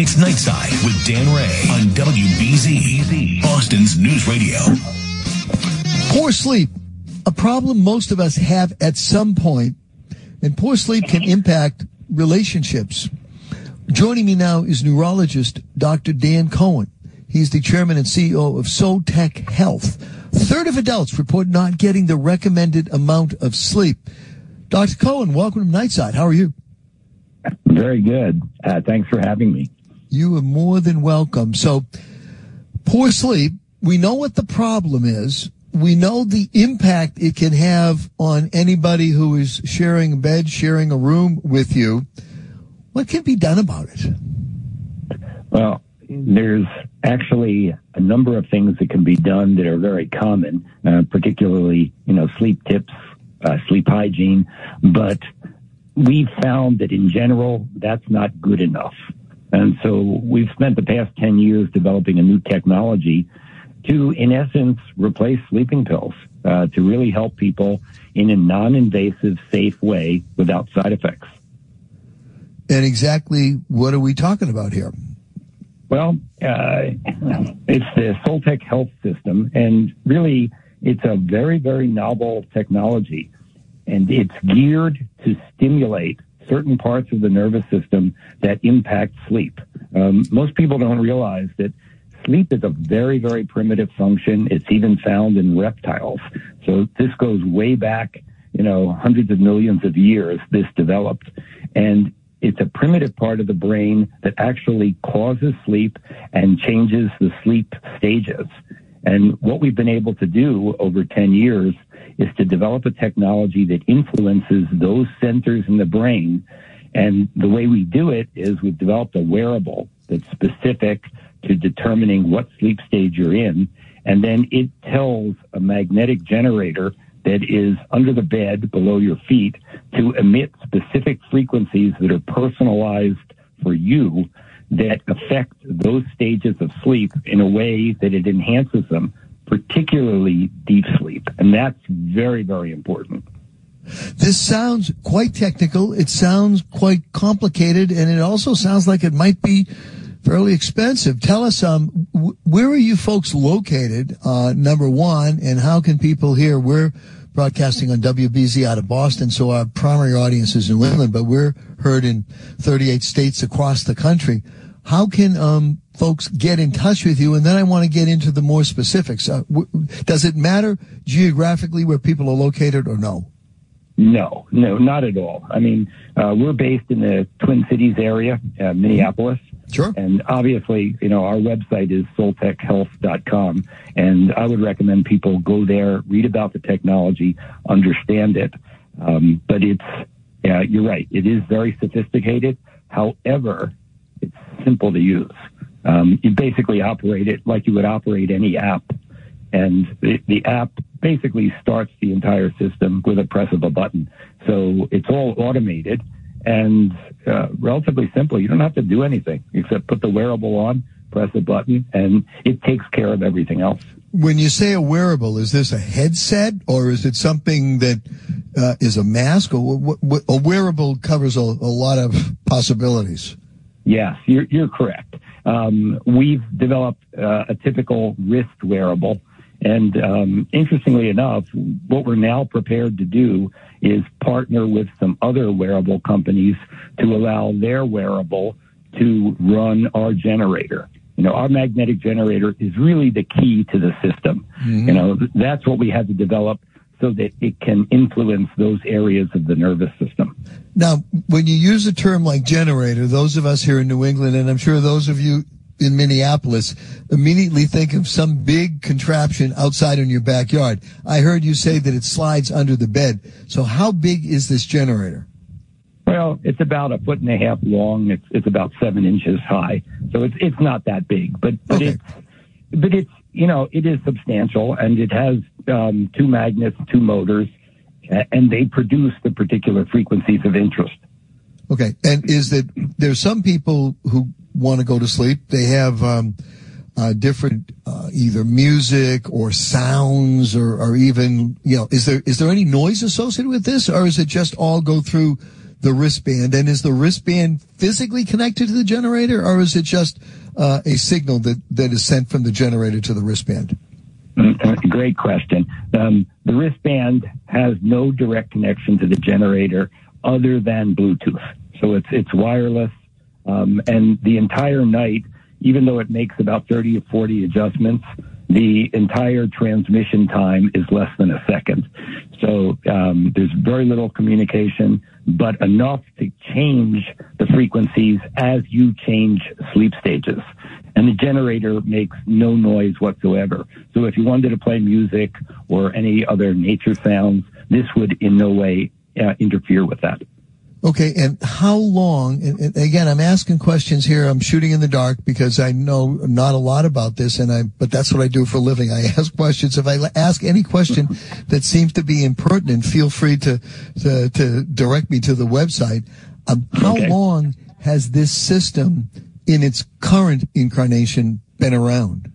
It's Nightside with Dan Ray on WBZ, Boston's News Radio. Poor sleep, a problem most of us have at some point, and poor sleep can impact relationships. Joining me now is neurologist Dr. Dan Cohen. He's the chairman and CEO of Soltec Health. A third of adults report not getting the recommended amount of sleep. Dr. Cohen, welcome to Nightside. How are you? Very good. Thanks for having me. You are more than welcome. So, poor sleep, we know what the problem is. We know the impact it can have on anybody who is sharing a bed, sharing a room with you. What can be done about it? Well, there's actually a number of things that can be done that are very common, particularly, sleep tips, sleep hygiene, but we found that in general, that's not good enough. And so we've spent the past 10 years developing a new technology to, in essence, replace sleeping pills, to really help people in a non-invasive, safe way without side effects. And exactly what are we talking about here? Well, it's the Soltec Health System, and really it's a very, very novel technology. And it's geared to stimulate certain parts of the nervous system that impact sleep. Most people don't realize that sleep is a very, very primitive function. It's even found in reptiles. So this goes way back, hundreds of millions of years this developed. And it's a primitive part of the brain that actually causes sleep and changes the sleep stages. And what we've been able to do over 10 years is to develop a technology that influences those centers in the brain. And the way we do it is we've developed a wearable that's specific to determining what sleep stage you're in. And then it tells a magnetic generator that is under the bed below your feet to emit specific frequencies that are personalized for you that affect those stages of sleep in a way that it enhances them, particularly deep sleep. And that's very, very important. This sounds quite technical. It sounds quite complicated. And it also sounds like it might be fairly expensive. Tell us, where are you folks located, number one, and how can people hear? We're broadcasting on WBZ out of Boston, so our primary audience is New England, but we're heard in 38 states across the country. How can folks get in touch with you? And then I want to get into the more specifics. Does it matter geographically where people are located or no? No, not at all. I mean, we're based in the Twin Cities area, Minneapolis. Sure. And obviously, our website is soltechealth.com, and I would recommend people go there, read about the technology, understand it. But you're right. It is very sophisticated. However, it's simple to use. You basically operate it like you would operate any app, and the app basically starts the entire system with a press of a button. So it's all automated and relatively simple. You don't have to do anything except put the wearable on, press a button, and it takes care of everything else. When you say a wearable, is this a headset or is it something that is a mask? Or what, a wearable covers a lot of possibilities. Yes, you're correct. We've developed a typical wrist wearable. And interestingly enough, what we're now prepared to do is partner with some other wearable companies to allow their wearable to run our generator. Our magnetic generator is really the key to the system. Mm-hmm. That's what we had to develop so that it can influence those areas of the nervous system. Now, when you use a term like generator, those of us here in New England, and I'm sure those of you in Minneapolis, immediately think of some big contraption outside in your backyard. I heard you say that it slides under the bed. So how big is this generator? Well, it's about 1.5 feet long. It's about 7 inches high. So it's not that big, but okay. It is substantial, and it has two magnets, two motors, and they produce the particular frequencies of interest. Okay. And there's some people who want to go to sleep. They have different either music or sounds or even is there any noise associated with this, or is it just all go through the wristband? And is the wristband physically connected to the generator, or is it just a signal that is sent from the generator to the wristband? Great question. The wristband has no direct connection to the generator other than Bluetooth. So it's wireless. And the entire night, even though it makes about 30 or 40 adjustments, the entire transmission time is less than a second. So there's very little communication, but enough to change the frequencies as you change sleep stages. And the generator makes no noise whatsoever. So if you wanted to play music or any other nature sounds, this would in no way interfere with that. Okay, and how long, and again, I'm asking questions here, I'm shooting in the dark because I know not a lot about this, but that's what I do for a living. I ask questions. If I ask any question that seems to be impertinent, feel free to direct me to the website. How long has this system in its current incarnation been around?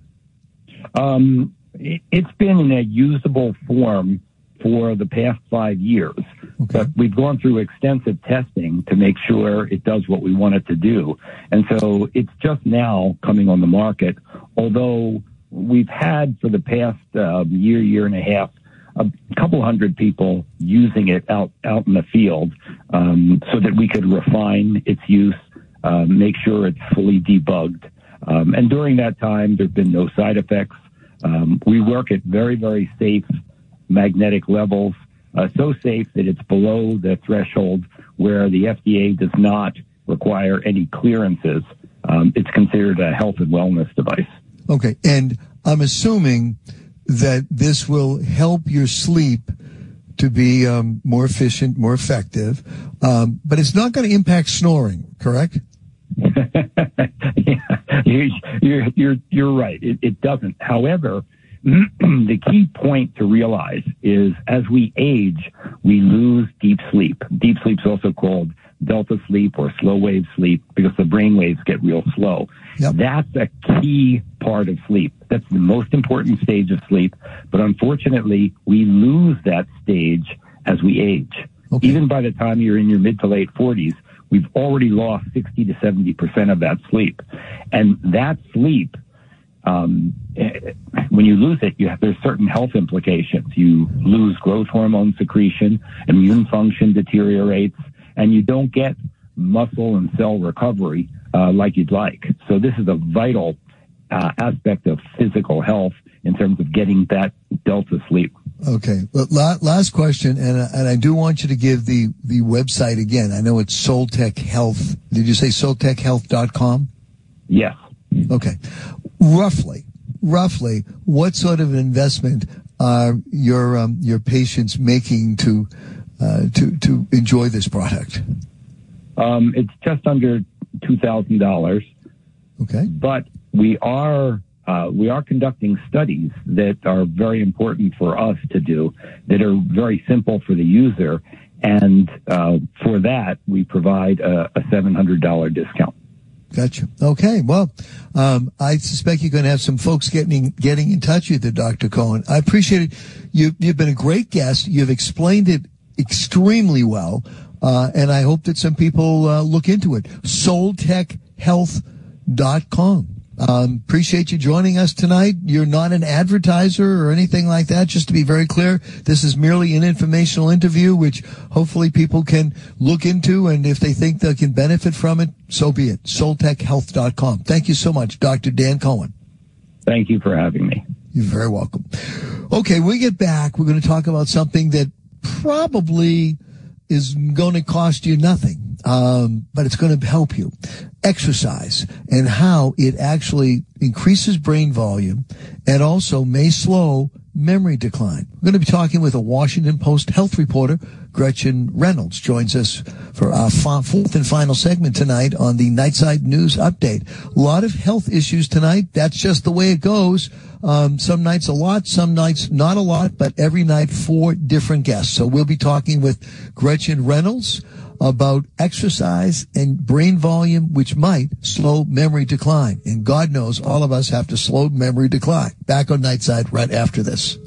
It's been in a usable form for the past 5 years. Okay. But we've gone through extensive testing to make sure it does what we want it to do. And so it's just now coming on the market, although we've had for the past year and a half, a couple hundred people using it out in the field so that we could refine its use, make sure it's fully debugged. And during that time, there have been no side effects. We work at very, very safe magnetic levels, so safe that it's below the threshold where the FDA does not require any clearances. It's considered a health and wellness device. Okay, and I'm assuming that this will help your sleep to be more efficient, more effective, but it's not going to impact snoring, correct? Yeah, you're right. It doesn't. However, the key point to realize is as we age, we lose deep sleep. Deep sleep is also called delta sleep or slow wave sleep because the brain waves get real slow. Yep. That's a key part of sleep. That's the most important stage of sleep. But unfortunately, we lose that stage as we age. Okay. Even by the time you're in your mid to late 40s, we've already lost 60 to 70% of that sleep. And that sleep, when you lose it, there's certain health implications. You lose growth hormone secretion, immune function deteriorates, and you don't get muscle and cell recovery like you'd like. So this is a vital aspect of physical health in terms of getting that delta sleep. Okay. Well, last question, and I do want you to give the website again. I know it's Soltec Health. Did you say soltechealth.com? Yes. Okay. Roughly, what sort of investment are your patients making to enjoy this product? It's just under $2,000. Okay, but we are conducting studies that are very important for us to do that are very simple for the user, and for that we provide a $700 discount. Gotcha. Okay. Well, I suspect you're going to have some folks getting in touch with you, Dr. Cohen. I appreciate it. You've been a great guest. You've explained it extremely well, and I hope that some people look into it. SoltecHealth.com. Appreciate you joining us tonight. You're not an advertiser or anything like that. Just to be very clear, this is merely an informational interview, which hopefully people can look into. And if they think they can benefit from it, so be it. SoltecHealth.com. Thank you so much, Dr. Dan Cohen. Thank you for having me. You're very welcome. Okay, when we get back, we're going to talk about something that probably is going to cost you nothing, but it's going to help you. Exercise and how it actually increases brain volume and also may slow memory decline. We're going to be talking with a Washington Post health reporter, Gretchen Reynolds, joins us for our fourth and final segment tonight on the Nightside News Update. A lot of health issues tonight. That's just the way it goes. Some nights a lot, some nights not a lot, but every night 4 different guests. So we'll be talking with Gretchen Reynolds about exercise and brain volume, which might slow memory decline. And God knows all of us have to slow memory decline. Back on Nightside right after this.